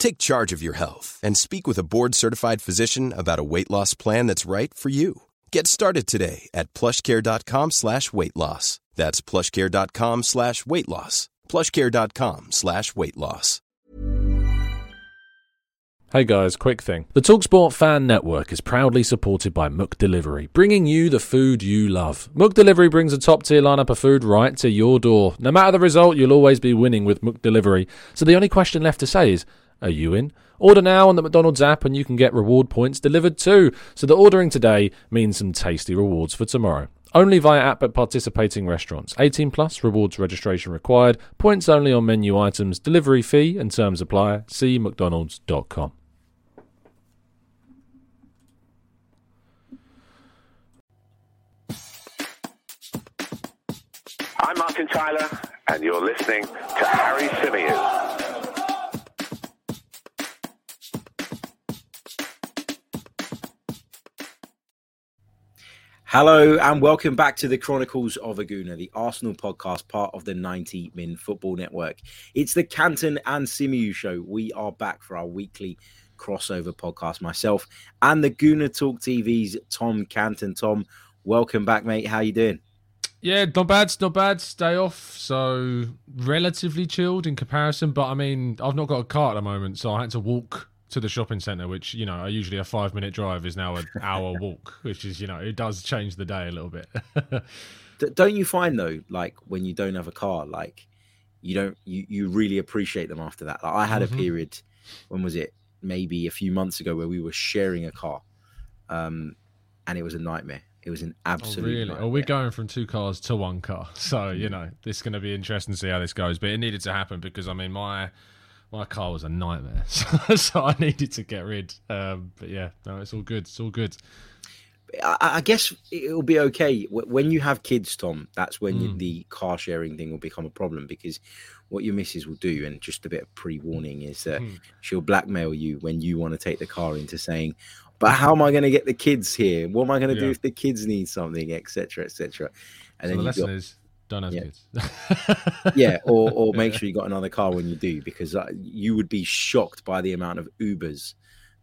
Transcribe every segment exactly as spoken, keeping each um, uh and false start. Take charge of your health and speak with a board-certified physician about a weight loss plan that's right for you. Get started today at plushcare.com slash weight loss. That's plushcare.com slash weight loss. plushcare.com slash weight loss. Hey guys, quick thing. The TalkSport Fan Network is proudly supported by Mook Delivery, bringing you the food you love. Mook Delivery brings a top-tier lineup of food right to your door. No matter the result, you'll always be winning with Mook Delivery. So the only question left to say is, are you in? Order now on the McDonald's app and you can get reward points delivered too. So the ordering today means some tasty rewards for tomorrow. Only via app at participating restaurants. eighteen plus, rewards registration required. Points only on menu items. Delivery fee and terms apply. See mcdonalds dot com. I'm Martin Tyler and you're listening to Harry Simeon. Hello and welcome back to the Chronicles of a Gooner, the Arsenal podcast, part of the ninety min Football Network. It's the Canton and Simeon show. We are back for our weekly crossover podcast. Myself and the Gooner Talk T V's Tom Canton. Tom, welcome back, mate. How you doing? Yeah, not bad, not bad. Day off, so relatively chilled in comparison. But I mean, I've not got a car at the moment, so I had to walk to the shopping centre, which, you know, usually a five-minute drive is now an hour walk, which is, you know, it does change the day a little bit. Don't you find, though, like, when you don't have a car, like, you don't, you, you really appreciate them after that? Like, I had mm-hmm. a period, when was it, maybe a few months ago, where we were sharing a car, um, and it was a nightmare. It was an absolute oh, really? nightmare. Well, we're going from two cars to one car, so, you know, this is going to be interesting to see how this goes, but it needed to happen because, I mean, my... My car was a nightmare, so, so I needed to get rid. Um, but yeah, no, it's all good. It's all good. I, I guess it'll be okay. When you have kids, Tom, that's when mm. you, the car sharing thing will become a problem, because what your missus will do, and just a bit of pre-warning, is that mm. she'll blackmail you when you want to take the car into saying, but how am I going to get the kids here? What am I going to yeah. do if the kids need something, et cetera, et cetera. And so then the lesson got- is... Don't have yeah. kids. yeah, or or make yeah. sure you got another car when you do, because uh, you would be shocked by the amount of Ubers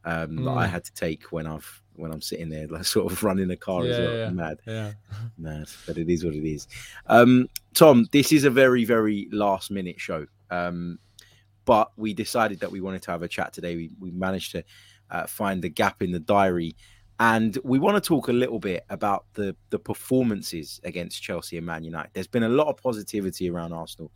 um, mm. that I had to take when I've when I'm sitting there, like, sort of running a car yeah, as well. Yeah, mad, yeah. mad. But it is what it is. Um, Tom, this is a very very last minute show, um, but we decided that we wanted to have a chat today. We we managed to uh, find the gap in the diary. And we want to talk a little bit about the, the performances against Chelsea and Man United. There's been a lot of positivity around Arsenal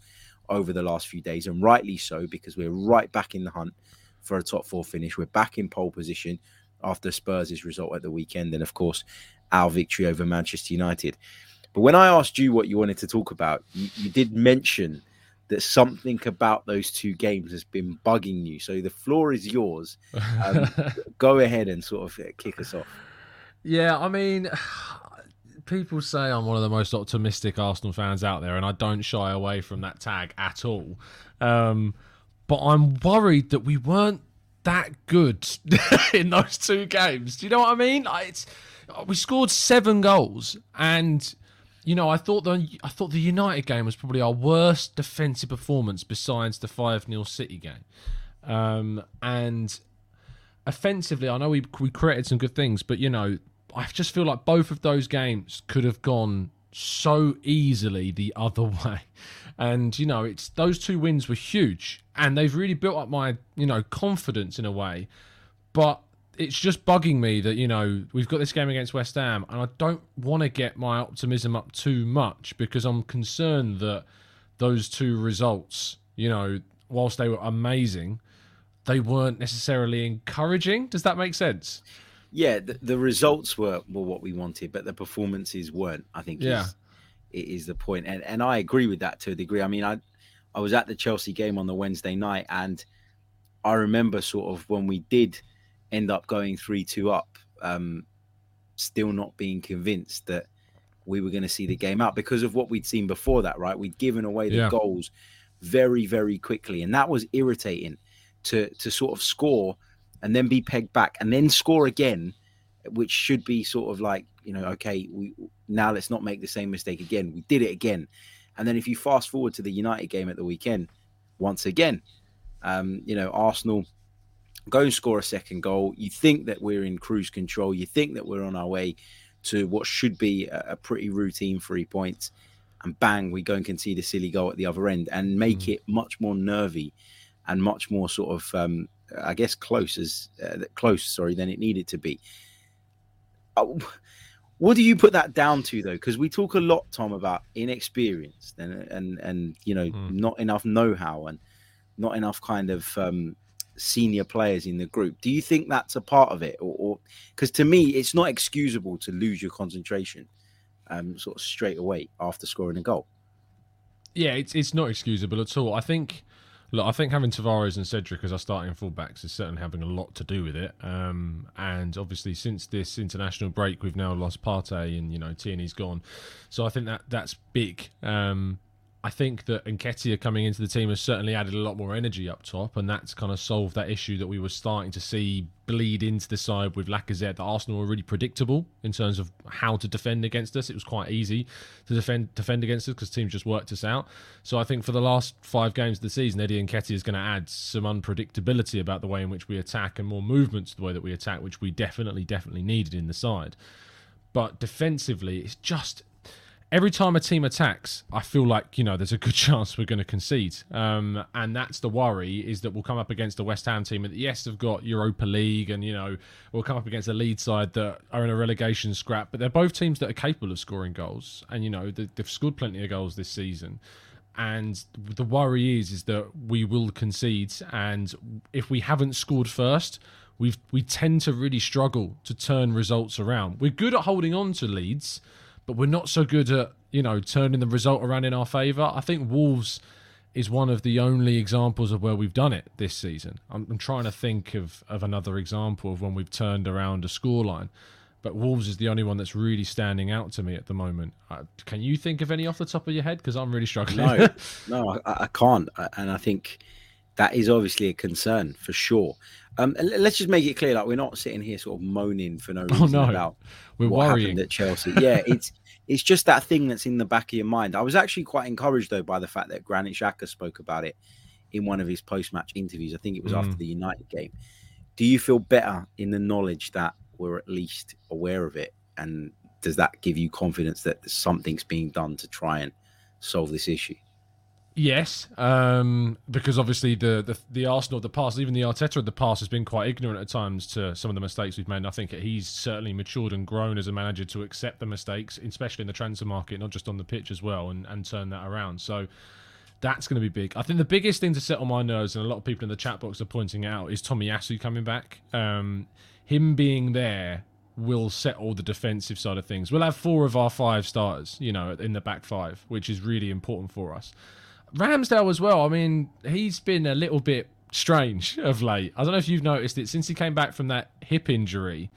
over the last few days, and rightly so, because we're right back in the hunt for a top four finish. We're back in pole position after Spurs' result at the weekend and, of course, our victory over Manchester United. But when I asked you what you wanted to talk about, you, you did mention that something about those two games has been bugging you. So the floor is yours. Um, go ahead and sort of kick us off. Yeah, I mean, people say I'm one of the most optimistic Arsenal fans out there, and I don't shy away from that tag at all. Um, but I'm worried that we weren't that good in those two games. Do you know what I mean? It's, we scored seven goals and... You know, I thought the I thought the United game was probably our worst defensive performance besides the five nil City game. Um, and offensively, I know we we created some good things, but, you know, I just feel like both of those games could have gone so easily the other way. And, you know, it's those two wins were huge, and they've really built up my, you know, confidence in a way. But it's just bugging me that, you know, we've got this game against West Ham, and I don't want to get my optimism up too much, because I'm concerned that those two results, you know, whilst they were amazing, they weren't necessarily encouraging. Does that make sense? Yeah, the, the results were, were what we wanted, but the performances weren't, I think, yeah. is, is the point. And, and I agree with that to a degree. I mean, I, I was at the Chelsea game on the Wednesday night, and I remember sort of when we did end up going three two up, um, still not being convinced that we were going to see the game out because of what we'd seen before that, right? We'd given away the yeah. goals very, very quickly. And that was irritating to to sort of score and then be pegged back and then score again, which should be sort of like, you know, okay, we now let's not make the same mistake again. We did it again. And then if you fast forward to the United game at the weekend, once again, um, you know, Arsenal go and score a second goal. You think that we're in cruise control. You think that we're on our way to what should be a, a pretty routine three points. And bang, we go and concede a silly goal at the other end and make mm. it much more nervy and much more sort of, um, I guess, close as uh, close, sorry, than it needed to be. Oh, what do you put that down to, though? Because we talk a lot, Tom, about inexperience and, and, and you know, mm. not enough know-how and not enough kind of um, senior players in the group. Do you think that's a part of it? Or because to me, it's not excusable to lose your concentration. Um, sort of straight away after scoring a goal. Yeah, it's it's not excusable at all. I think, look, I think having Tavares and Cedric as our starting fullbacks is certainly having a lot to do with it. Um, and obviously, since this international break, we've now lost Partey, and you know Tierney's gone, so I think that that's big. Um, I think that Nketiah coming into the team has certainly added a lot more energy up top, and that's kind of solved that issue that we were starting to see bleed into the side with Lacazette. That Arsenal were really predictable in terms of how to defend against us. It was quite easy to defend defend against us because teams just worked us out. So I think for the last five games of the season, Eddie Nketiah is going to add some unpredictability about the way in which we attack and more movement to the way that we attack, which we definitely, definitely needed in the side. But defensively, it's just... every time a team attacks, I feel like, you know, there's a good chance we're going to concede. Um, and that's the worry, is that we'll come up against a West Ham team that, yes, have got Europa League and, you know, we'll come up against a Leeds side that are in a relegation scrap. But they're both teams that are capable of scoring goals. And, you know, they've scored plenty of goals this season. And the worry is, is that we will concede. And if we haven't scored first... we we tend to really struggle to turn results around. We're good at holding on to leads, but we're not so good at, you know, turning the result around in our favour. I think Wolves is one of the only examples of where we've done it this season. I'm, I'm trying to think of, of another example of when we've turned around a scoreline, but Wolves is the only one that's really standing out to me at the moment. Uh, can you think of any off the top of your head? Because I'm really struggling. No, no I, I can't. And I think... that is obviously a concern for sure. Um, and let's just make it clear, like we're not sitting here sort of moaning for no reason oh, no. about we're what worrying. happened at Chelsea. Yeah, it's it's just that thing that's in the back of your mind. I was actually quite encouraged though by the fact that Granit Xhaka spoke about it in one of his post-match interviews. I think it was mm. after the United game. Do you feel better in the knowledge that we're at least aware of it? And does that give you confidence that something's being done to try and solve this issue? Yes, um, because obviously the, the the Arsenal of the past, even the Arteta of the past, has been quite ignorant at times to some of the mistakes we've made. And I think he's certainly matured and grown as a manager to accept the mistakes, especially in the transfer market, not just on the pitch as well, and, and turn that around. So that's going to be big. I think the biggest thing to set on my nerves, and a lot of people in the chat box are pointing out, is Tomiyasu coming back. Um, him being there will settle the defensive side of things. We'll have four of our five starters, you know, in the back five, which is really important for us. Ramsdale as well. I mean, he's been a little bit strange of late. I don't know if you've noticed it. Since he came back from that hip injury,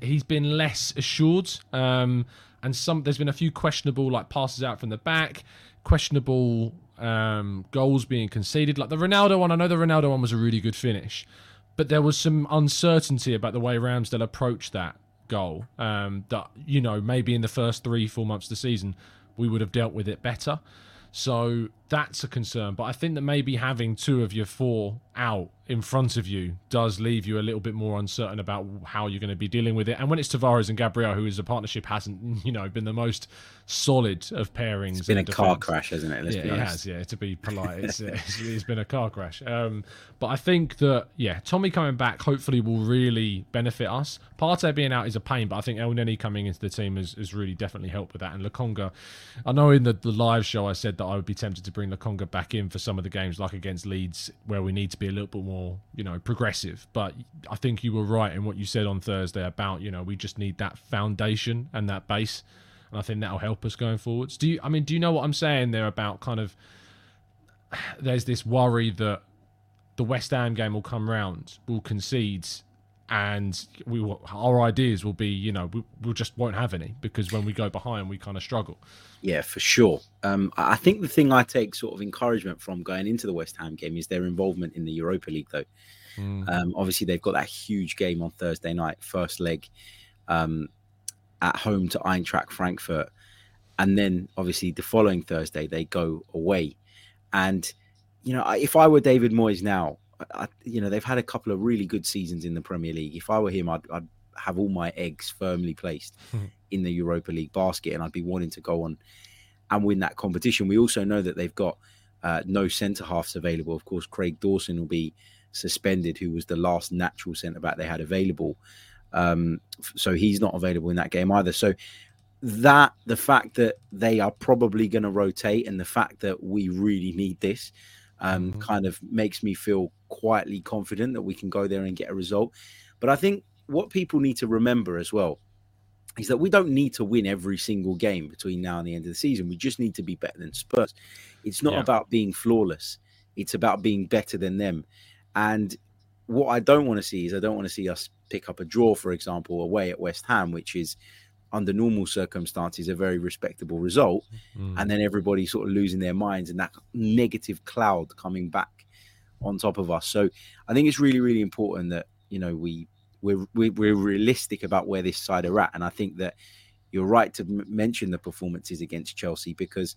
he's been less assured. Um, and some there's been a few questionable like passes out from the back, questionable um, goals being conceded. Like the Ronaldo one, I know the Ronaldo one was a really good finish, but there was some uncertainty about the way Ramsdale approached that goal. Um, that, you know, maybe in the first three, four months of the season, we would have dealt with it better. So that's a concern. But I think that maybe having two of your four out in front of you does leave you a little bit more uncertain about how you're going to be dealing with it. And when it's Tavares and Gabriel, who is a partnership, hasn't, you know, been the most solid of pairings. It's been a defense. car crash, hasn't it? Let's yeah, be honest. It has, yeah, to be polite. It's, it's, it's been a car crash. Um, but I think that, yeah, Tommy coming back hopefully will really benefit us. Partey being out is a pain, but I think Elneny coming into the team has, has really definitely helped with that. And Lokonga, I know in the, the live show I said that I would be tempted to bring Lokonga back in for some of the games like against Leeds where we need to be a little bit more, you know, progressive. But I think you were right in what you said on Thursday about, you know, we just need that foundation and that base, and I think that'll help us going forwards. Do you, I mean, do you know what I'm saying there about kind of there's this worry that the West Ham game will come round, we'll concede, and we will, our ideas will be, you know, we, we just won't have any, because when we go behind, we kind of struggle. Yeah, for sure. Um, I think the thing I take sort of encouragement from going into the West Ham game is their involvement in the Europa League, though. Mm. Um, obviously, they've got that huge game on Thursday night, first leg um, at home to Eintracht Frankfurt. And then, obviously, the following Thursday, they go away. And, you know, if I were David Moyes now, I, you know, they've had a couple of really good seasons in the Premier League. If I were him, I'd, I'd have all my eggs firmly placed in the Europa League basket, and I'd be wanting to go on and win that competition. We also know that they've got uh, no centre-halves available. Of course, Craig Dawson will be suspended, who was the last natural centre-back they had available. Um, so he's not available in that game either. So that, the fact that they are probably going to rotate, and the fact that we really need this, Um, mm-hmm. kind of makes me feel quietly confident that we can go there and get a result. But I think what people need to remember as well is that we don't need to win every single game between now and the end of the season. We just need to be better than Spurs. It's not yeah. about being flawless. It's about being better than them. And what I don't want to see is I don't want to see us pick up a draw, for example, away at West Ham, which is, under normal circumstances, a very respectable result, mm. and then everybody sort of losing their minds and that negative cloud coming back on top of us. So I think it's really, really important that, you know, we, we're, we're realistic about where this side are at. And I think that you're right to m- mention the performances against Chelsea, because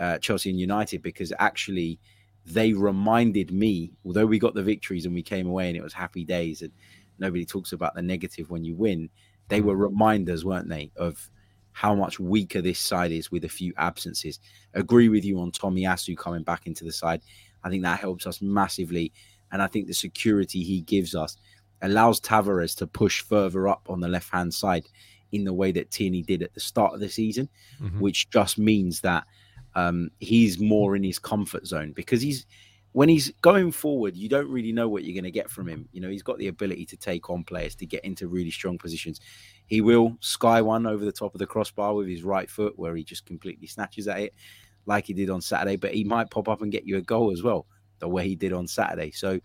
uh, Chelsea and United, because actually they reminded me, although we got the victories and we came away and it was happy days and nobody talks about the negative when you win, they were reminders, weren't they, of how much weaker this side is with a few absences. Agree with you on Tomiyasu coming back into the side. I think that helps us massively. And I think the security he gives us allows Tavares to push further up on the left-hand side in the way that Tierney did at the start of the season, mm-hmm. which just means that um, he's more in his comfort zone, because he's when he's going forward, you don't really know what you're going to get from him. You know, he's got the ability to take on players, to get into really strong positions. He will sky one over the top of the crossbar with his right foot, where he just completely snatches at it like he did on Saturday. But he might pop up and get you a goal as well, the way he did on Saturday. So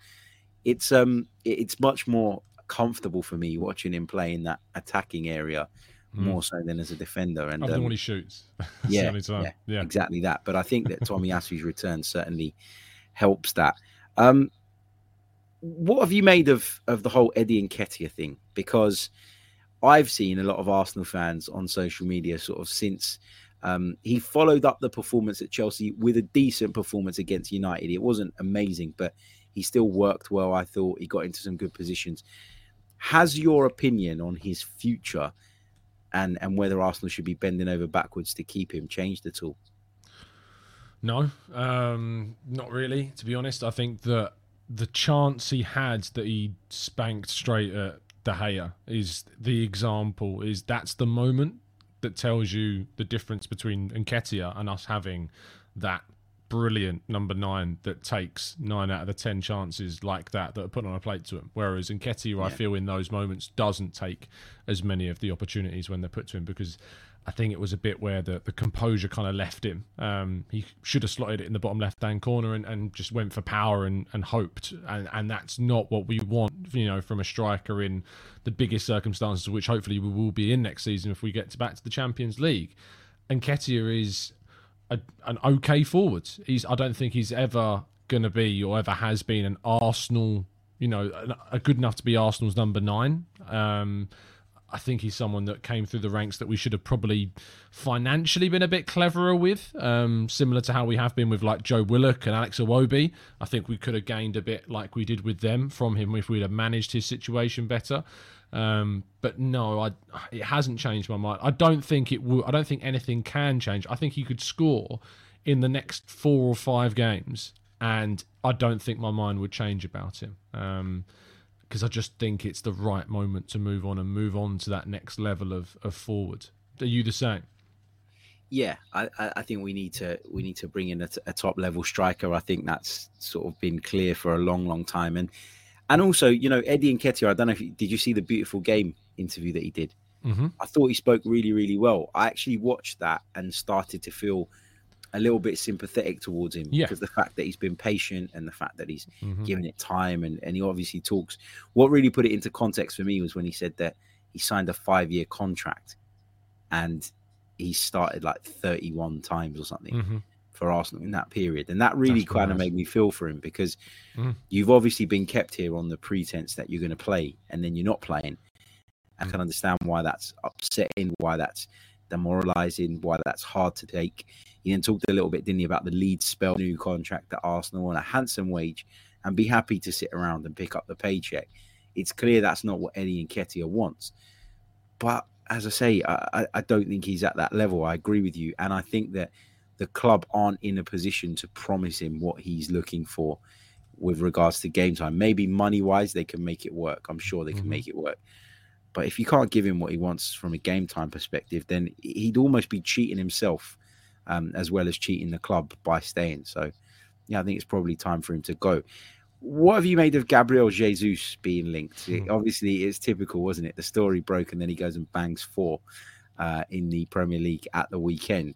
it's um it's much more comfortable for me watching him play in that attacking area mm. more so than as a defender. And other than um, when he shoots. yeah, yeah, yeah, exactly that. But I think that Tomiyasu's return certainly helps that. Um, what have you made of, of the whole Eddie Nketiah thing? Because I've seen a lot of Arsenal fans on social media sort of since um, he followed up the performance at Chelsea with a decent performance against United. It wasn't amazing, but he still worked well, I thought. He got into some good positions. Has your opinion on his future and, and whether Arsenal should be bending over backwards to keep him changed at all? No, um, not really, to be honest. I think that the chance he had that he spanked straight at De Gea is the example, is that's the moment that tells you the difference between Nketiah and us having that brilliant number nine that takes nine out of the ten chances like that that are put on a plate to him. Whereas Nketiah, yeah. I feel in those moments, doesn't take as many of the opportunities when they're put to him, because I think it was a bit where the, the composure kind of left him. Um, he should have slotted it in the bottom left-hand corner and, and just went for power and, and hoped. And, and that's not what we want, you know, from a striker in the biggest circumstances, which hopefully we will be in next season if we get to back to the Champions League. And Nketiah is a, an okay forward. He's I don't think he's ever going to be or ever has been an Arsenal, you know, a, a good enough to be Arsenal's number nine. Um I think he's someone that came through the ranks that we should have probably financially been a bit cleverer with, um, similar to how we have been with like Joe Willock and Alex Iwobi. I think we could have gained a bit like we did with them from him if we'd have managed his situation better. Um, but no, I, it hasn't changed my mind. I don't think it will. I don't think anything can change. I think he could score in the next four or five games, and I don't think my mind would change about him. Um, because I just think it's the right moment to move on and move on to that next level of, of forward. Are you the same? Yeah, I, I think we need to we need to bring in a, a top level striker. I think that's sort of been clear for a long, long time. And and also, you know, Eddie Nketiah, I don't know if you, did you see the beautiful game interview that he did? Mm-hmm. I thought he spoke really, really well. I actually watched that and started to feel a little bit sympathetic towards him, yeah. because the fact that he's been patient and the fact that he's mm-hmm. given it time, and, and he obviously talks. What really put it into context for me was when he said that he signed a five-year contract and he started like thirty-one times or something mm-hmm. for Arsenal in that period. And that really That's kind nice. of made me feel for him, because mm. you've obviously been kept here on the pretense that you're going to play and then you're not playing. I can understand why that's upsetting, why that's demoralising, why that's hard to take. You then talked a little bit, didn't you, about the Leeds spell, new contract at Arsenal on a handsome wage, and be happy to sit around and pick up the paycheck. It's clear that's not what Eddie Nketiah wants. But as I say, I, I don't think he's at that level. I agree with you. And I think that the club aren't in a position to promise him what he's looking for with regards to game time. Maybe money-wise, they can make it work. I'm sure they can mm-hmm. make it work. But if you can't give him what he wants from a game time perspective, then he'd almost be cheating himself um, as well as cheating the club by staying. So, yeah, I think it's probably time for him to go. What have you made of Gabriel Jesus being linked? It, obviously, it's typical, wasn't it? The story broke and then he goes and bangs four uh, in the Premier League at the weekend.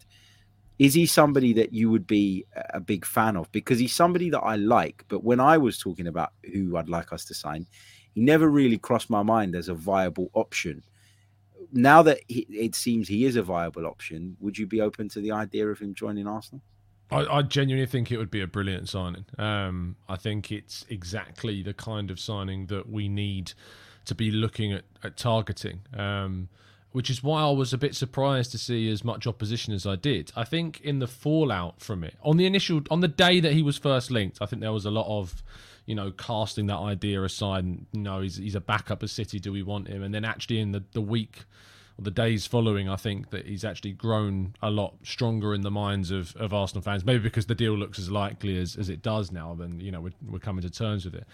Is he somebody that you would be a big fan of? Because he's somebody that I like. But when I was talking about who I'd like us to sign, he never really crossed my mind as a viable option. Now that he, it seems he is a viable option, would you be open to the idea of him joining Arsenal? I, I genuinely think it would be a brilliant signing. Um, I think it's exactly the kind of signing that we need to be looking at, at targeting, um, which is why I was a bit surprised to see as much opposition as I did. I think in the fallout from it, on the initial, on the day that he was first linked, I think there was a lot of, you know, casting that idea aside and, you know, he's, he's a backup at City, do we want him? And then actually in the, the week or the days following, I think that he's actually grown a lot stronger in the minds of, of Arsenal fans, maybe because the deal looks as likely as, as it does now, and, you know, we're, we're coming to terms with it.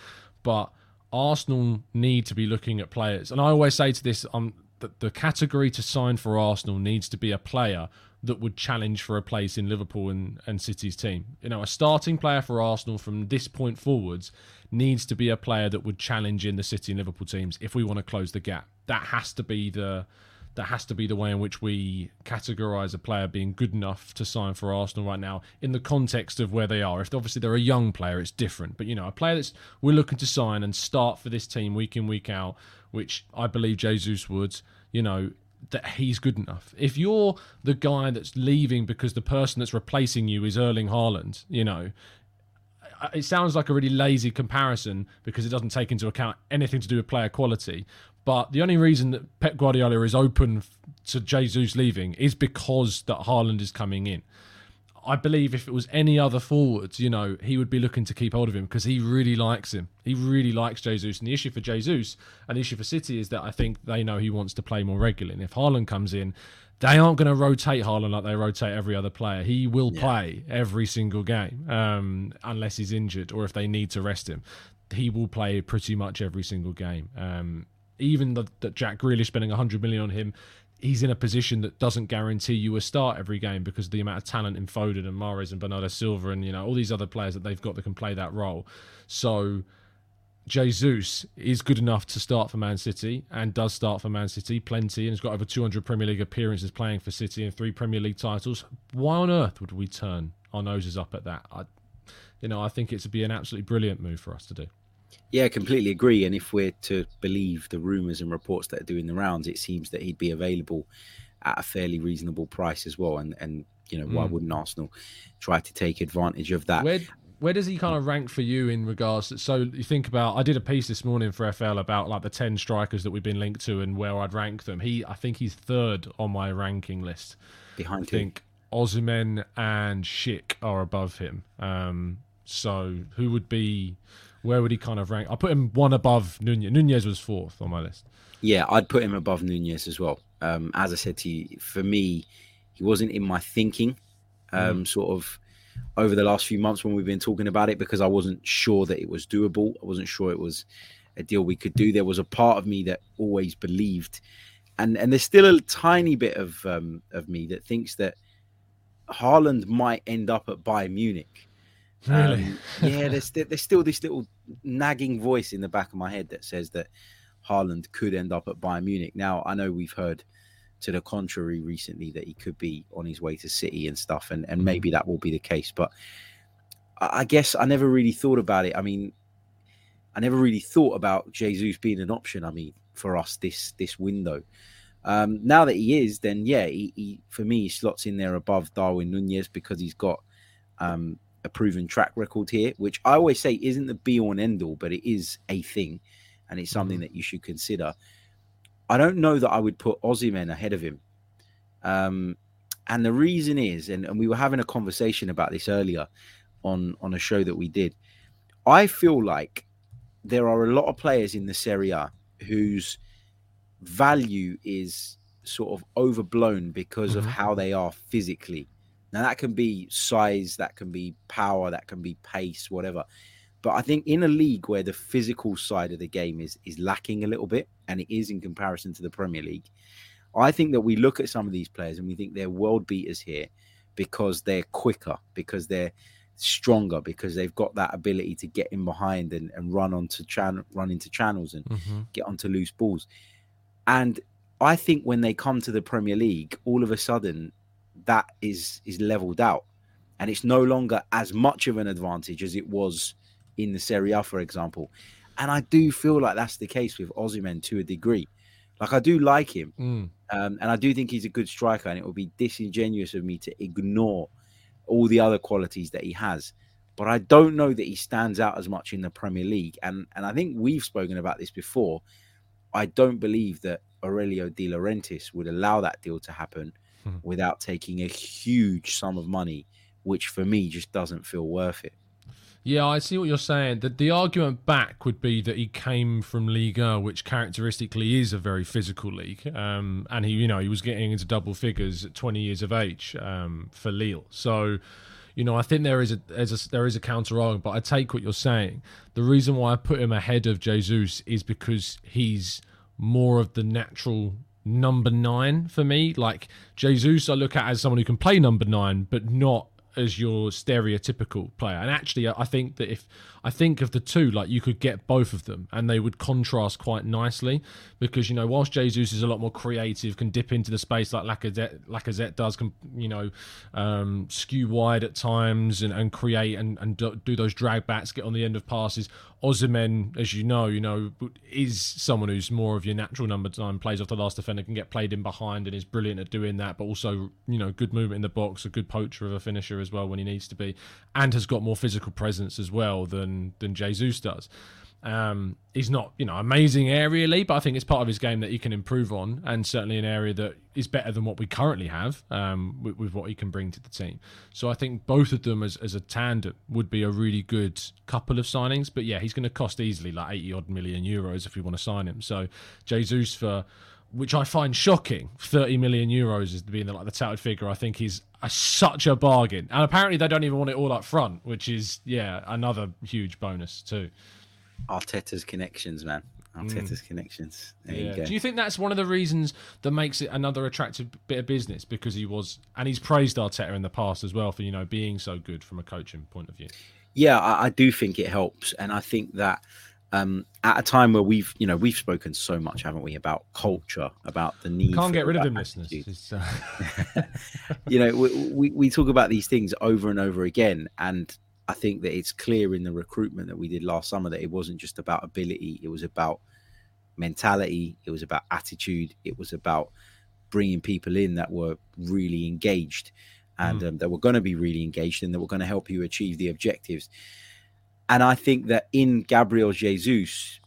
But Arsenal need to be looking at players. And I always say to this, um, that the category to sign for Arsenal needs to be a player that would challenge for a place in Liverpool and, and City's team. You know, a starting player for Arsenal from this point forwards needs to be a player that would challenge in the City and Liverpool teams if we want to close the gap. That has to be the that has to be the way in which we categorise a player being good enough to sign for Arsenal right now in the context of where they are. If obviously they're a young player, it's different. But, you know, a player that's we're looking to sign and start for this team week in, week out, which I believe Jesus would, you know, that he's good enough. If you're the guy that's leaving because the person that's replacing you is Erling Haaland, you know, it sounds like a really lazy comparison because it doesn't take into account anything to do with player quality. But the only reason that Pep Guardiola is open to Jesus leaving is because that Haaland is coming in. I believe if it was any other forwards, you know, he would be looking to keep hold of him because he really likes him. He really likes Jesus. And the issue for Jesus and the issue for City is that I think they know he wants to play more regularly. And if Haaland comes in, they aren't going to rotate Haaland like they rotate every other player. He will yeah. play every single game um, unless he's injured or if they need to rest him. He will play pretty much every single game. Um, even that Jack Grealish spending one hundred million on him, he's in a position that doesn't guarantee you a start every game because of the amount of talent in Foden and Mahrez and Bernardo Silva and, you know, all these other players that they've got that can play that role. So Jesus is good enough to start for Man City and does start for Man City plenty and has got over two hundred Premier League appearances playing for City and three Premier League titles. Why on earth would we turn our noses up at that? I, you know, I think it would be an absolutely brilliant move for us to do. Yeah, I completely agree. And if we're to believe the rumours and reports that are doing the rounds, it seems that he'd be available at a fairly reasonable price as well. And, and you know, mm. why wouldn't Arsenal try to take advantage of that? Where, where does he kind of rank for you in regards to... So you think about... I did a piece this morning for F L about like the ten strikers that we've been linked to and where I'd rank them. He, I think he's third on my ranking list. Behind I who? think Osimhen and Schick are above him. Um, so who would be... Where would he kind of rank? I put him one above Nunez. Nunez was fourth on my list. Yeah, I'd put him above Nunez as well. Um, as I said to you, for me, he wasn't in my thinking um, mm. sort of over the last few months when we've been talking about it because I wasn't sure that it was doable. I wasn't sure it was a deal we could do. There was a part of me that always believed. And and there's still a tiny bit of um, of me that thinks that Haaland might end up at Bayern Munich. Really? Um, yeah, there's, there's still this little nagging voice in the back of my head that says that Haaland could end up at Bayern Munich. Now, I know we've heard to the contrary recently that he could be on his way to City and stuff, and, and maybe that will be the case. But I guess I never really thought about it. I mean, I never really thought about Jesus being an option, I mean, for us this this window. Um, now that he is, then, yeah, he, he, for me, he slots in there above Darwin Nunez because he's got um, a proven track record here, which I always say isn't the be-all and end-all, but it is a thing, and it's something that you should consider. I don't know that I would put Osimhen ahead of him. Um, and the reason is, and, and we were having a conversation about this earlier on, on a show that we did, I feel like there are a lot of players in the Serie A whose value is sort of overblown because mm-hmm. of how they are physically. Now, that can be size, that can be power, that can be pace, whatever. But I think in a league where the physical side of the game is is lacking a little bit, and it is in comparison to the Premier League, I think that we look at some of these players and we think they're world beaters here because they're quicker, because they're stronger, because they've got that ability to get in behind and, and run onto channel, run into channels and mm-hmm. get onto loose balls. And I think when they come to the Premier League, all of a sudden that is is leveled out, and it's no longer as much of an advantage as it was in the Serie A, for example. And I do feel like that's the case with Osimhen to a degree. Like, I do like him, mm. um, and I do think he's a good striker, and it would be disingenuous of me to ignore all the other qualities that he has. But I don't know that he stands out as much in the Premier League. And, and I think we've spoken about this before. I don't believe that Aurelio De Laurentiis would allow that deal to happen mm. without taking a huge sum of money, which for me just doesn't feel worth it. Yeah, I see what you're saying. The, the argument back would be that he came from Liga, which characteristically is a very physical league, um, and he, you know, he was getting into double figures at twenty years of age um, for Lille. So, you know, I think there is a, there's a there is a counter argument, but I take what you're saying. The reason why I put him ahead of Jesus is because he's more of the natural number nine for me. Like, Jesus, I look at as someone who can play number nine, but not as your stereotypical player. And actually, I think that if I think of the two, like, you could get both of them and they would contrast quite nicely, because, you know, whilst Jesus is a lot more creative, can dip into the space like Lacazette, Lacazette does, can, you know, um, skew wide at times and, and create and, and do those drag backs, get on the end of passes. Osimhen, as you know, you know, is someone who's more of your natural number nine, plays off the last defender, can get played in behind and is brilliant at doing that, but also, you know, good movement in the box, a good poacher of a finisher as well when he needs to be, and has got more physical presence as well than than Jesus does. Um, he's not, you know, amazing aerially, but I think it's part of his game that he can improve on, and certainly an area that is better than what we currently have um, with, with what he can bring to the team. So I think both of them as, as a tandem would be a really good couple of signings. But yeah, he's going to cost easily like eighty odd million euros if we want to sign him. So Jesus, for which I find shocking, thirty million euros is being the, like the touted figure. I think he's a, such a bargain, and apparently they don't even want it all up front, which is yeah another huge bonus too. Arteta's connections, man. Arteta's mm. connections. There yeah. you go. Do you think that's one of the reasons that makes it another attractive bit of business? Because he was, and he's praised Arteta in the past as well for, you know, being so good from a coaching point of view. Yeah, I, I do think it helps, and I think that um, at a time where we've, you know, we've spoken so much, haven't we, about culture, about the need. Can't get rid of him, attitude. Listeners. Uh... you know, we, we we talk about these things over and over again, and I think that it's clear in the recruitment that we did last summer that it wasn't just about ability. It was about mentality. It was about attitude. It was about bringing people in that were really engaged and mm. um, that were going to be really engaged and that were going to help you achieve the objectives. And I think that in Gabriel Jesus,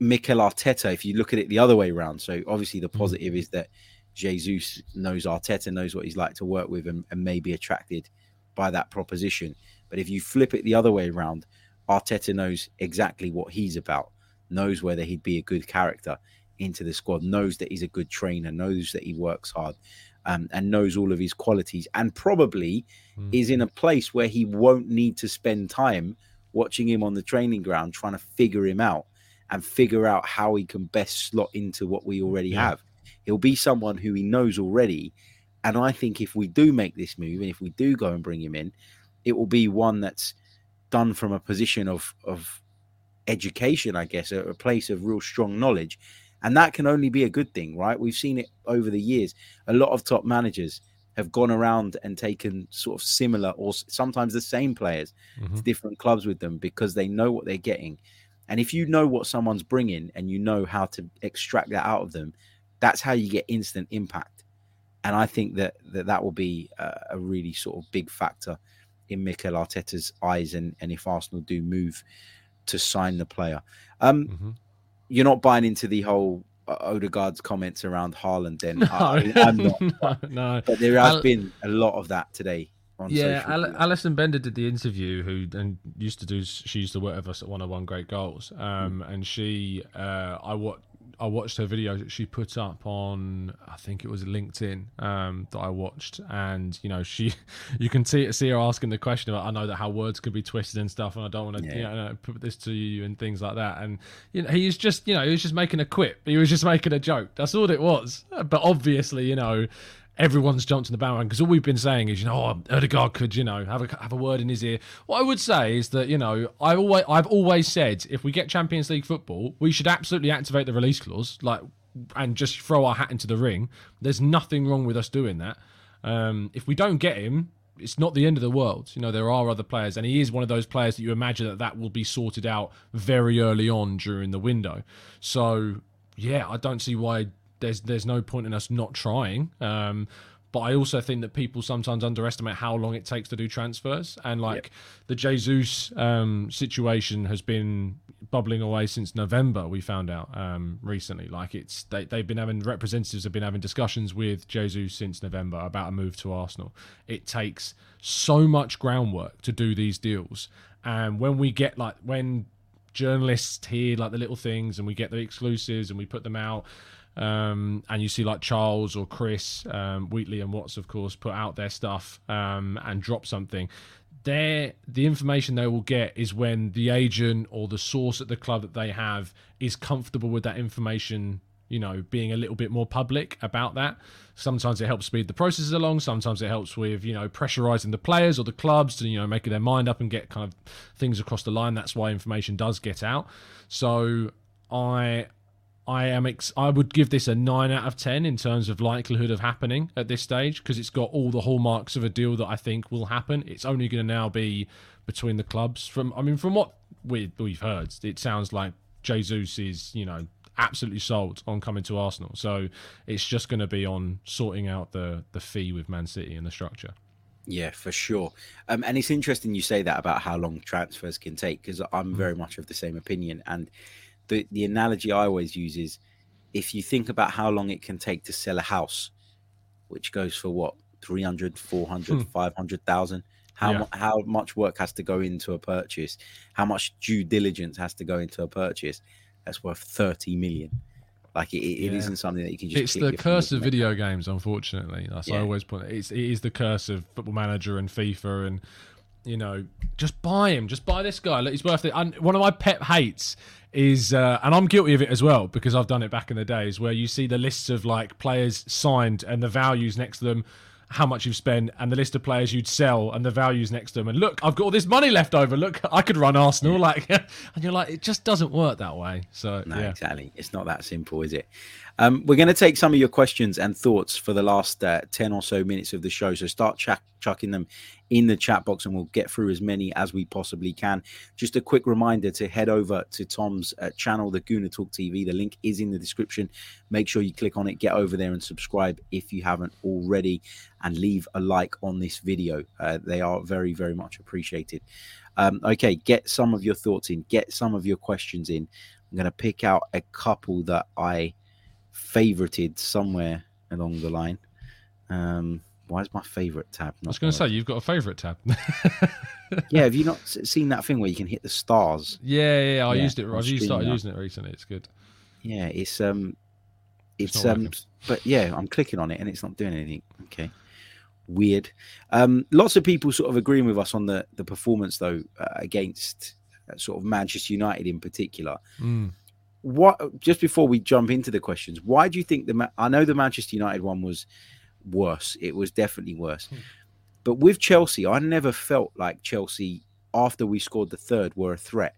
Mikel Arteta, if you look at it the other way around, so obviously the positive mm. is that Jesus knows Arteta, knows what he's like to work with, and, and may be attracted by that proposition. But if you flip it the other way around, Arteta knows exactly what he's about, knows whether he'd be a good character into the squad, knows that he's a good trainer, knows that he works hard, um, and knows all of his qualities, and probably mm. is in a place where he won't need to spend time watching him on the training ground, trying to figure him out and figure out how he can best slot into what we already yeah. have. He'll be someone who he knows already. And I think if we do make this move, and if we do go and bring him in, it will be one that's done from a position of, of education, I guess, a, a place of real strong knowledge, And that can only be a good thing, right? We've seen it over the years. A lot of top managers have gone around and taken sort of similar or sometimes the same players mm-hmm. to different clubs with them because they know what they're getting. And if you know what someone's bringing and you know how to extract that out of them, that's how you get instant impact. And I think that that, that will be a, a really sort of big factor in Mikel Arteta's eyes and, and if Arsenal do move to sign the player. Um, mm-hmm. You're not buying into the whole Odegaard's comments around Haaland then. No, I, I'm not. no, no. But there has Al- been a lot of that today. On yeah, Al- Alison Bender did the interview who and used to do, she used to work with us at one oh one Great Goals. Um, mm. And she, uh, I, wa- I watched her video that she put up on, I think it was LinkedIn um, that I watched. And, you know, she, you can see, see her asking the question about, I know that how words could be twisted and stuff and I don't want to yeah. you know, put this to you and things like that. And you know, he was just, you know, he was just making a quip. He was just making a joke. That's all it was. But obviously, you know, everyone's jumped in the bandwagon because all we've been saying is, you know, oh, Odegaard could, you know, have a have a word in his ear. What I would say is that, you know, I always I've always said if we get Champions League football, we should absolutely activate the release clause, like, and just throw our hat into the ring. There's nothing wrong with us doing that. Um, if we don't get him, it's not the end of the world. You know, there are other players, and he is one of those players that you imagine that that will be sorted out very early on during the window. So yeah, I don't see why. There's there's no point in us not trying, um, but I also think that people sometimes underestimate how long it takes to do transfers. And like yep. the Jesus um, situation has been bubbling away since November. We found out um, recently. Like it's they they've been having representatives have been having discussions with Jesus since November about a move to Arsenal. It takes so much groundwork to do these deals, and when we get like when journalists hear like the little things and we get the exclusives and we put them out. Um, and you see like Charles or Chris um, Wheatley and Watts, of course, put out their stuff um, and drop something. They're, the information they will get is when the agent or the source at the club that they have is comfortable with that information, you know, being a little bit more public about that. Sometimes it helps speed the processes along. Sometimes it helps with, you know, pressurizing the players or the clubs to, you know, make their mind up and get kind of things across the line. That's why information does get out. So I... I am. Ex- I would give this a nine out of ten in terms of likelihood of happening at this stage because it's got all the hallmarks of a deal that I think will happen. It's only going to now be between the clubs. From I mean, from what we, we've heard, it sounds like Jesus is, you know, absolutely sold on coming to Arsenal. So it's just going to be on sorting out the, the fee with Man City and the structure. Yeah, for sure. Um, and it's interesting you say that about how long transfers can take because I'm very much of the same opinion. And The, the analogy I always use is if you think about how long it can take to sell a house, which goes for what, three hundred, four hundred, hmm. five hundred thousand, how, yeah. mu- how much work has to go into a purchase, how much due diligence has to go into a purchase, that's worth thirty million. Like it, it yeah. isn't something that you can just. It's the curse of video games, unfortunately. That's yeah. I always point it. It's, it is the curse of Football Manager and FIFA and, you know, just buy him, just buy this guy. Look, he's worth it. And one of my pet hates is, uh, and I'm guilty of it as well because I've done it back in the days, where you see the lists of like players signed and the values next to them, how much you've spent, and the list of players you'd sell and the values next to them. And look, I've got all this money left over. Look, I could run Arsenal. Yeah. Like, and you're like, it just doesn't work that way. So no, yeah. exactly. It's not that simple, is it? Um, we're going to take some of your questions and thoughts for the last uh, ten or so minutes of the show. So start ch- chucking them in the chat box and we'll get through as many as we possibly can. Just a quick reminder to head over to Tom's uh, channel, The Gooner Talk T V. The link is in the description. Make sure you click on it, get over there and subscribe if you haven't already, and leave a like on this video. Uh, they are very, very much appreciated. Um, okay, get some of your thoughts in, get some of your questions in. I'm going to pick out a couple that I favorited somewhere along the line. Um, why is my favorite tab not? I was going to say, you've got a favorite tab. Yeah, have you not seen that thing where you can hit the stars? Yeah, yeah, yeah I yeah, used it. I've started using it recently. It's good. Yeah, it's um, it's, it's um, but yeah, I'm clicking on it and it's not doing anything. Okay, weird. Um, lots of people sort of agreeing with us on the the performance though uh, against uh, sort of Manchester United in particular. Mm. What, just before we jump into the questions, why do you think the, I know the Manchester United one was worse. It was definitely worse. Hmm. But with Chelsea, I never felt like Chelsea, after we scored the third, were a threat.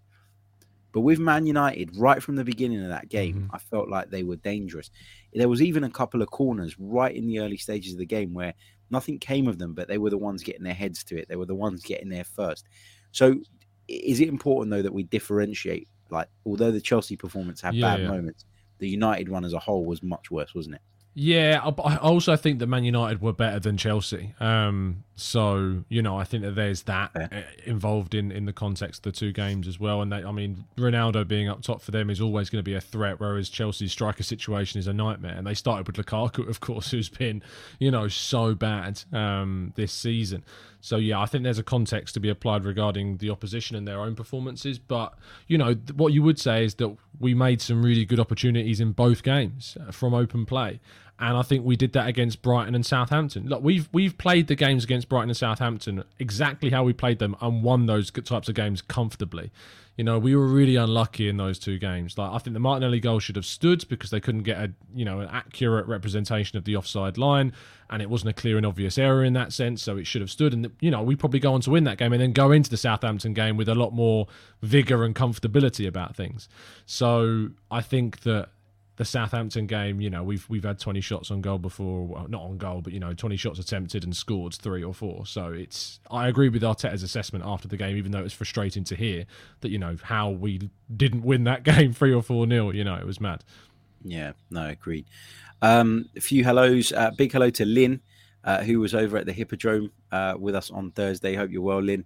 But with Man United, right from the beginning of that game, mm-hmm. I felt like they were dangerous. There was even a couple of corners right in the early stages of the game where nothing came of them, but they were the ones getting their heads to it. They were the ones getting there first. So is it important, though, that we differentiate? Like, although the Chelsea performance had yeah, bad yeah. moments, the United one as a whole was much worse, wasn't it? Yeah, I also think that Man United were better than Chelsea. Um, so, you know, I think that there's that yeah. involved in, in the context of the two games as well. And, they, I mean, Ronaldo being up top for them is always going to be a threat, whereas Chelsea's striker situation is a nightmare. And they started with Lukaku, of course, who's been, you know, so bad um, this season. So, yeah, I think there's a context to be applied regarding the opposition and their own performances. But, you know, what you would say is that we made some really good opportunities in both games from open play. And I think we did that against Brighton and Southampton. Look, we've we've played the games against Brighton and Southampton exactly how we played them and won those types of games comfortably. You know, we were really unlucky in those two games. Like, I think the Martinelli goal should have stood because they couldn't get a you know an accurate representation of the offside line, and it wasn't a clear and obvious error in that sense, so it should have stood. And you know, we probably go on to win that game and then go into the Southampton game with a lot more vigour and comfortability about things. So I think that the Southampton game, you know, we've we've had twenty shots on goal before, well, not on goal, but you know, twenty shots attempted and scored three or four. So it's, I agree with Arteta's assessment after the game, even though it's frustrating to hear that, you know, how we didn't win that game three or four nil. You know, it was mad. Yeah, no, agreed. Um, a few hellos. Uh, big hello to Lynn, uh, who was over at the Hippodrome uh, with us on Thursday. Hope you're well, Lynn.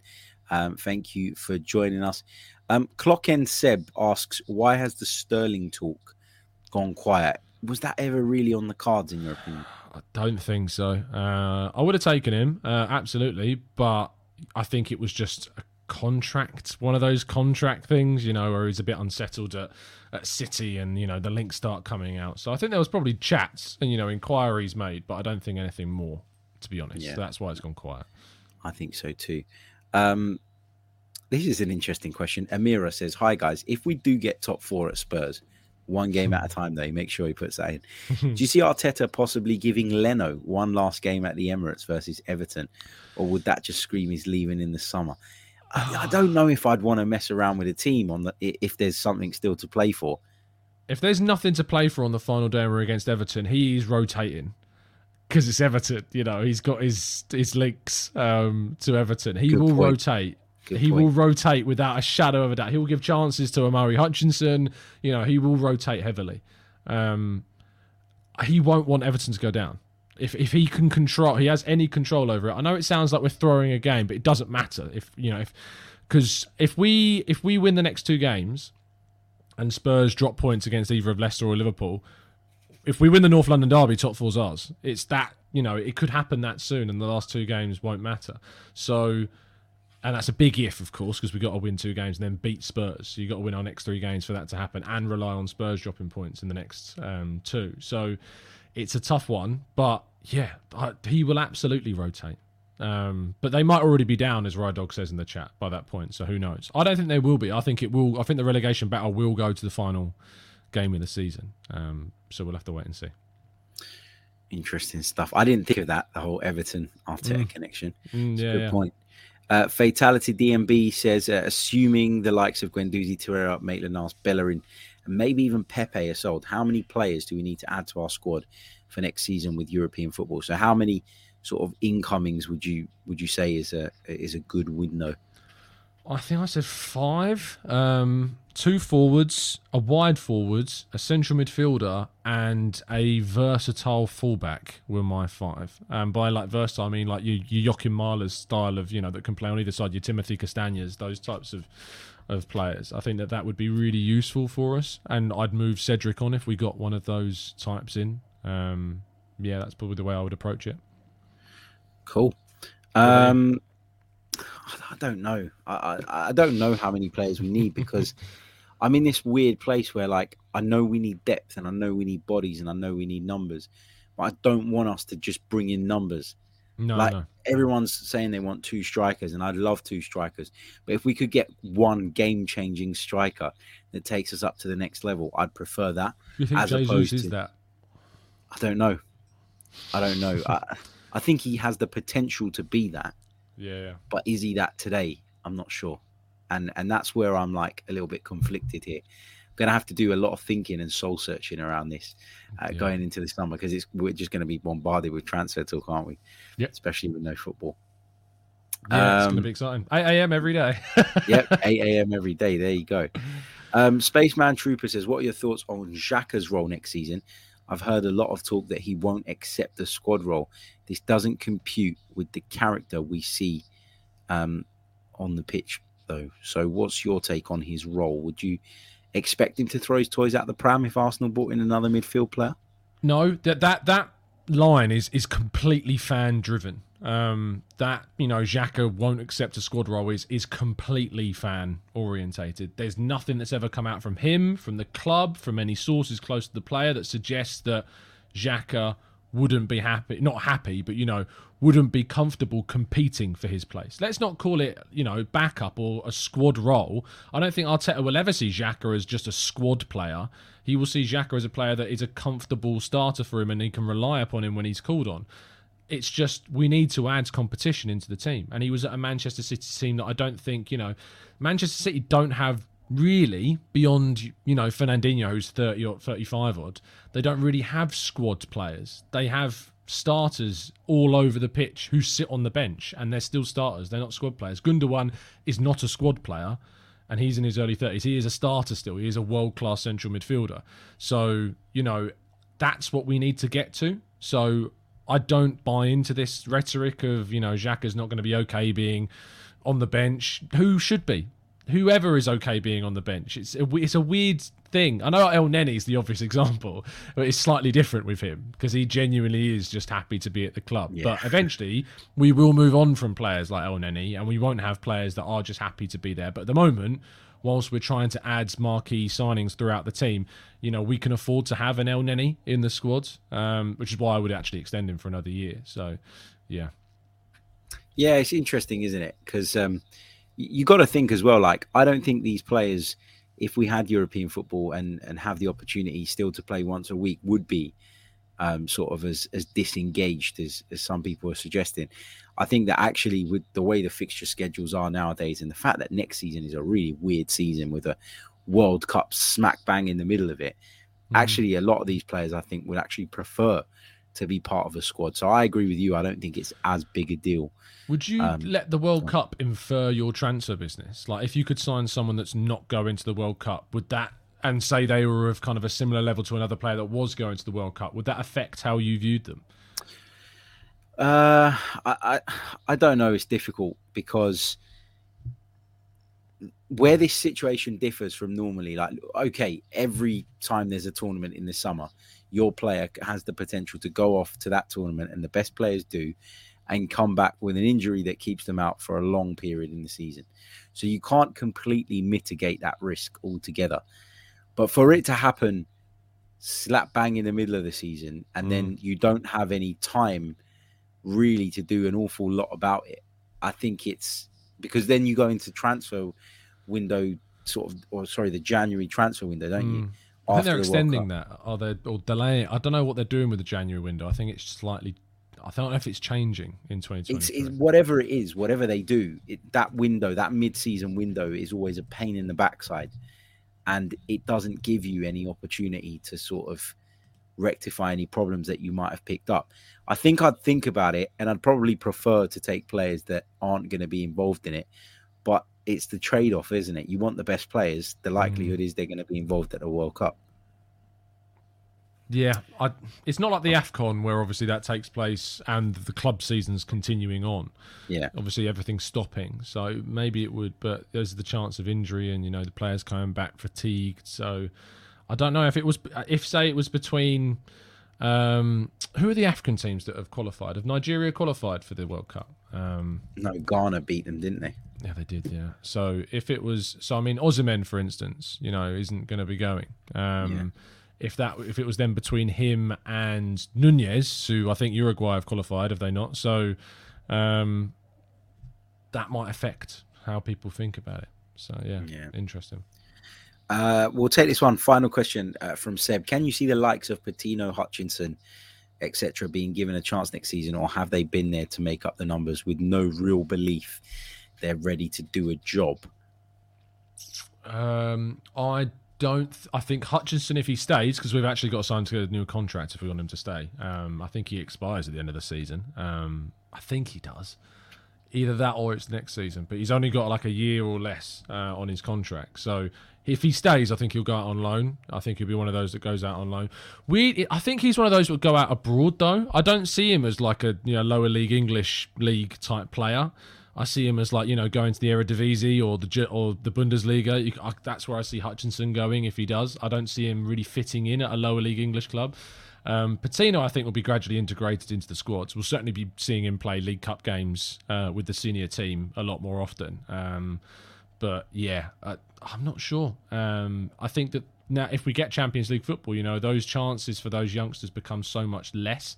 Um, thank you for joining us. Um, Clock End Seb asks, why has the Sterling talk gone quiet? Was that ever really on the cards, in your opinion? I don't think so. Uh, I would have taken him, uh, absolutely, but I think it was just a contract, one of those contract things, you know, where he's a bit unsettled at, at City and, you know, the links start coming out. So I think there was probably chats and, you know, inquiries made, but I don't think anything more, to be honest. Yeah. So that's why it's gone quiet. I think so too. Um, this is an interesting question. Amira says, hi guys, if we do get top four at Spurs, one game at a time, though. Make sure he puts that in. Do you see Arteta possibly giving Leno one last game at the Emirates versus Everton? Or would that just scream he's leaving in the summer? I, I don't know if I'd want to mess around with a team on the, if there's something still to play for. If there's nothing to play for on the final day we're against Everton, he's rotating. Because it's Everton. You know, he's got his, his links um, to Everton. He Good will point. rotate. Good he point. will rotate without a shadow of a doubt. He will give chances to Amari Hutchinson. You know, he will rotate heavily. Um, he won't want Everton to go down. If if he can control, he has any control over it. I know it sounds like we're throwing a game, but it doesn't matter. If you know, if because if we if we win the next two games, and Spurs drop points against either of Leicester or Liverpool, if we win the North London derby, top four's ours. It's that, you know, it could happen that soon, and the last two games won't matter. So. And that's a big if, of course, because we've got to win two games and then beat Spurs. So you've got to win our next three games for that to happen and rely on Spurs dropping points in the next um, two. So it's a tough one. But, yeah, I, he will absolutely rotate. Um, but they might already be down, as Rydog says in the chat, by that point. So who knows? I don't think they will be. I think it will. I think the relegation battle will go to the final game of the season. Um, so we'll have to wait and see. Interesting stuff. I didn't think of that, the whole Everton-Arteta mm. connection. Mm, it's yeah, a good yeah. point. Uh, Fatality D M B says, uh, assuming the likes of Guendouzi, Torreira, Maitland-Niles, Bellerin, and maybe even Pepe are sold, how many players do we need to add to our squad for next season with European football? So how many sort of incomings would you would you say is a is a good window? I think I said five, um, two forwards, a wide forward, a central midfielder, and a versatile fullback were my five. And um, by like versatile, I mean like your you Joachim Mahler's style of, you know, that can play on either side, your Timothy Castagnas, those types of, of players. I think that that would be really useful for us. And I'd move Cedric on if we got one of those types in. Um, yeah, that's probably the way I would approach it. Cool. Um I don't know. I, I, I don't know how many players we need because I'm in this weird place where, like, I know we need depth and I know we need bodies and I know we need numbers, but I don't want us to just bring in numbers. No, like no. Everyone's saying they want two strikers, and I'd love two strikers, but if we could get one game-changing striker that takes us up to the next level, I'd prefer that. You think as Jesus opposed is to, that? I don't know. I don't know. I, I think he has the potential to be that. Yeah, yeah, but is he that today? I'm not sure. And and that's where I'm like a little bit conflicted here. I'm going to have to do a lot of thinking and soul searching around this uh, yeah. going into the summer, because it's we're just going to be bombarded with transfer talk, aren't we? Yep. Especially with no football. Yeah, um, it's going to be exciting. eight a.m. every day. Yep, eight a.m. every day. There you go. Um, Spaceman Trooper says, what are your thoughts on Xhaka's role next season? I've heard a lot of talk that he won't accept the squad role. This doesn't compute with the character we see um, on the pitch, though. So what's your take on his role? Would you expect him to throw his toys out the pram if Arsenal brought in another midfield player? No, that that, that line is, is completely fan-driven. Um, that, you know, Xhaka won't accept a squad role is, is completely fan-orientated. There's nothing that's ever come out from him, from the club, from any sources close to the player that suggests that Xhaka wouldn't be happy, not happy, but, you know, wouldn't be comfortable competing for his place. Let's not call it, you know, backup or a squad role. I don't think Arteta will ever see Xhaka as just a squad player. He will see Xhaka as a player that is a comfortable starter for him and he can rely upon him when he's called on. It's just we need to add competition into the team. And he was at a Manchester City team that I don't think, you know, Manchester City don't have really beyond, you know, Fernandinho, who's thirty or thirty-five odd. They don't really have squad players. They have starters all over the pitch who sit on the bench and they're still starters. They're not squad players. Gundogan is not a squad player and he's in his early thirties. He is a starter still. He is a world-class central midfielder. So, you know, that's what we need to get to. So I don't buy into this rhetoric of, you know, Xhaka's not going to be okay being on the bench. Who should be? Whoever is okay being on the bench. It's a, it's a weird thing. I know Elneny is the obvious example, but it's slightly different with him because he genuinely is just happy to be at the club. Yeah. But eventually, we will move on from players like Elneny and we won't have players that are just happy to be there. But at the moment, whilst we're trying to add marquee signings throughout the team, you know, we can afford to have an Elneny in the squad, um, which is why I would actually extend him for another year. So, yeah. Yeah, it's interesting, isn't it? Because um, you got to think as well, like, I don't think these players, if we had European football and, and have the opportunity still to play once a week, would be um, sort of as, as disengaged as, as some people are suggesting. I think that actually with the way the fixture schedules are nowadays and the fact that next season is a really weird season with a World Cup smack bang in the middle of it, mm-hmm. actually a lot of these players I think would actually prefer to be part of a squad. So I agree with you. I don't think it's as big a deal. Would you um, let the World Cup infer your transfer business? Like if you could sign someone that's not going to the World Cup, would that, and say they were of kind of a similar level to another player that was going to the World Cup, would that affect how you viewed them? Uh, I, I I don't know. It's difficult because where this situation differs from normally, like, okay, every time there's a tournament in the summer, your player has the potential to go off to that tournament, and the best players do, and come back with an injury that keeps them out for a long period in the season. So you can't completely mitigate that risk altogether. But for it to happen slap bang in the middle of the season, and mm. then you don't have any time really to do an awful lot about it. I think it's because then you go into transfer window sort of, or sorry, the January transfer window, don't mm. you? I think they're the extending that, or they're or delaying. I don't know what they're doing with the January window. I think it's slightly. I don't know if it's changing in twenty twenty-three. It's, it's whatever it is, whatever they do, it, that window, that mid-season window, is always a pain in the backside, and it doesn't give you any opportunity to sort of rectify any problems that you might have picked up. I think I'd think about it and I'd probably prefer to take players that aren't going to be involved in it, but it's the trade-off, isn't it? You want the best players. The likelihood mm. is they're going to be involved at the World Cup. Yeah, I, it's not like the AFCON where obviously that takes place and the club season's continuing on. Yeah. Obviously everything's stopping. So maybe it would, but there's the chance of injury and, you know, the players coming back fatigued. So I don't know if it was, if say it was between, um, who are the African teams that have qualified? Have Nigeria qualified for the World Cup? Um, no, Ghana beat them, didn't they? Yeah, they did, yeah. So if it was, so I mean, Osimhen, for instance, you know, isn't going to be going. Um, yeah. If that, if it was then between him and Nunez, who I think Uruguay have qualified, have they not? So um, that might affect how people think about it. So yeah, yeah. Interesting. Uh, we'll take this one. Final question uh, from Seb. Can you see the likes of Patino, Hutchinson, et cetera being given a chance next season, or have they been there to make up the numbers with no real belief they're ready to do a job? Um, I don't. Th- I think Hutchinson, if he stays, because we've actually got signed to a new contract if we want him to stay. Um, I think he expires at the end of the season. Um, I think he does. Either that or it's next season. But he's only got like a year or less uh, on his contract. So if he stays, I think he'll go out on loan. I think he'll be one of those that goes out on loan. We, I think he's one of those that would go out abroad, though. I don't see him as like a you know lower league, English league type player. I see him as like, you know, going to the Eredivisie or the or the Bundesliga. You, I, that's where I see Hutchinson going if he does. I don't see him really fitting in at a lower league English club. Um, Patino, I think, will be gradually integrated into the squads. We'll certainly be seeing him play League Cup games uh, with the senior team a lot more often. Um, but, yeah, I, I'm not sure. Um, I think that now if we get Champions League football, you know, those chances for those youngsters become so much less.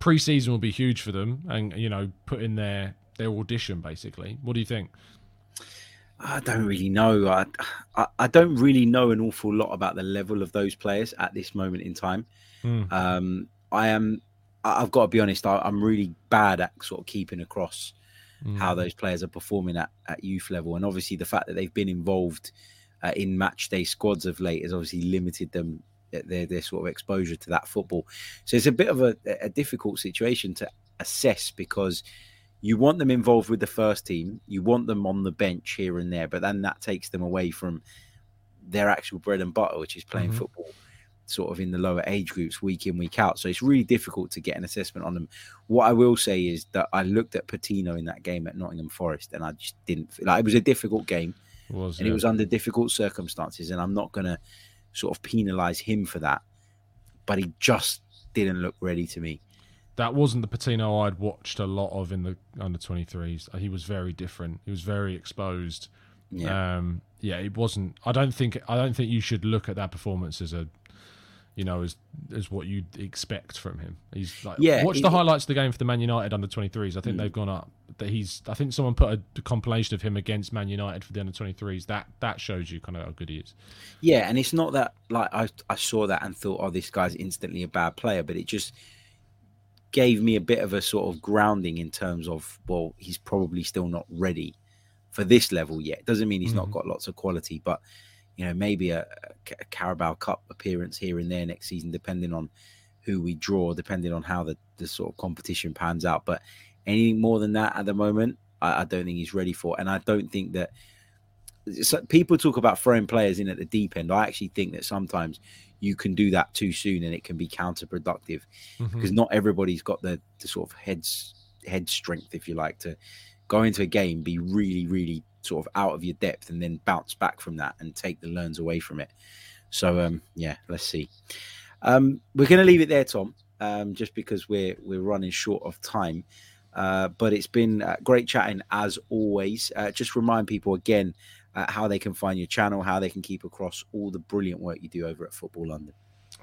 Pre-season will be huge for them and, you know, put in their, their audition, basically. What do you think? I don't really know. I, I, I don't really know an awful lot about the level of those players at this moment in time. Mm. Um, I am. I've got to be honest. I, I'm really bad at sort of keeping across mm. how those players are performing at, at youth level, and obviously the fact that they've been involved uh, in match day squads of late has obviously limited them their their sort of exposure to that football. So it's a bit of a, a difficult situation to assess because you want them involved with the first team, you want them on the bench here and there, but then that takes them away from their actual bread and butter, which is playing mm-hmm. football. Sort of in the lower age groups week in, week out. So it's really difficult to get an assessment on them. What I will say is that I looked at Patino in that game at Nottingham Forest and I just didn't feel like it was a difficult game it was, and yeah. it was under difficult circumstances. And I'm not going to sort of penalise him for that, but he just didn't look ready to me. That wasn't the Patino I'd watched a lot of in the under twenty-threes. He was very different. He was very exposed. Yeah. Um, yeah, it wasn't, I don't think, I don't think you should look at that performance as a, you know, as as what you'd expect from him. He's like, yeah, watch he, the highlights of the game for the Man United under twenty-threes. I think mm. they've gone up. That he's, I think someone put a compilation of him against Man United for the under twenty-threes. That that shows you kind of how good he is. Yeah, and it's not that like I I saw that and thought, oh, this guy's instantly a bad player, but it just gave me a bit of a sort of grounding in terms of, well, he's probably still not ready for this level yet. Doesn't mean he's mm. not got lots of quality, but you know, maybe a, a Carabao Cup appearance here and there next season, depending on who we draw, depending on how the, the sort of competition pans out. But anything more than that at the moment, I, I don't think he's ready for. And I don't think that like people talk about throwing players in at the deep end. I actually think that sometimes you can do that too soon and it can be counterproductive mm-hmm. because not everybody's got the, the sort of heads, head strength, if you like, to go into a game, be really, really sort of out of your depth and then bounce back from that and take the learns away from it. So um yeah let's see. Um we're going to leave it there, Tom, um just because we're we're running short of time, uh but it's been uh, great chatting as always. Uh, just remind people again uh, how they can find your channel, how they can keep across all the brilliant work you do over at Football London.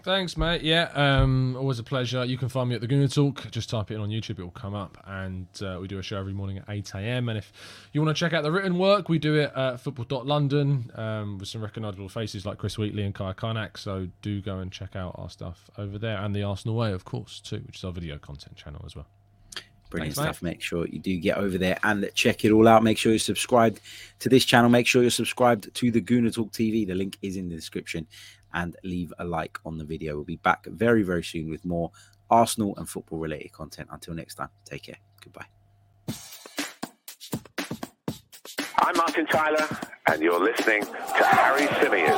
Thanks, mate. Yeah, um, always a pleasure. You can find me at The Gooner Talk. Just type it in on YouTube, it will come up. And uh, we do a show every morning at eight a.m. And if you want to check out the written work, we do it at football dot london um, with some recognisable faces like Chris Wheatley and Kaya Karnak. So do go and check out our stuff over there. And The Arsenal Way, of course, too, which is our video content channel as well. Brilliant Thanks, stuff. Mate. Make sure you do get over there and check it all out. Make sure you're subscribed to this channel. Make sure you're subscribed to The Gooner Talk T V. The link is in the description. And leave a like on the video. We'll be back very, very soon with more Arsenal and football-related content. Until next time, take care. Goodbye. I'm Martin Tyler, and you're listening to Harry Simeon.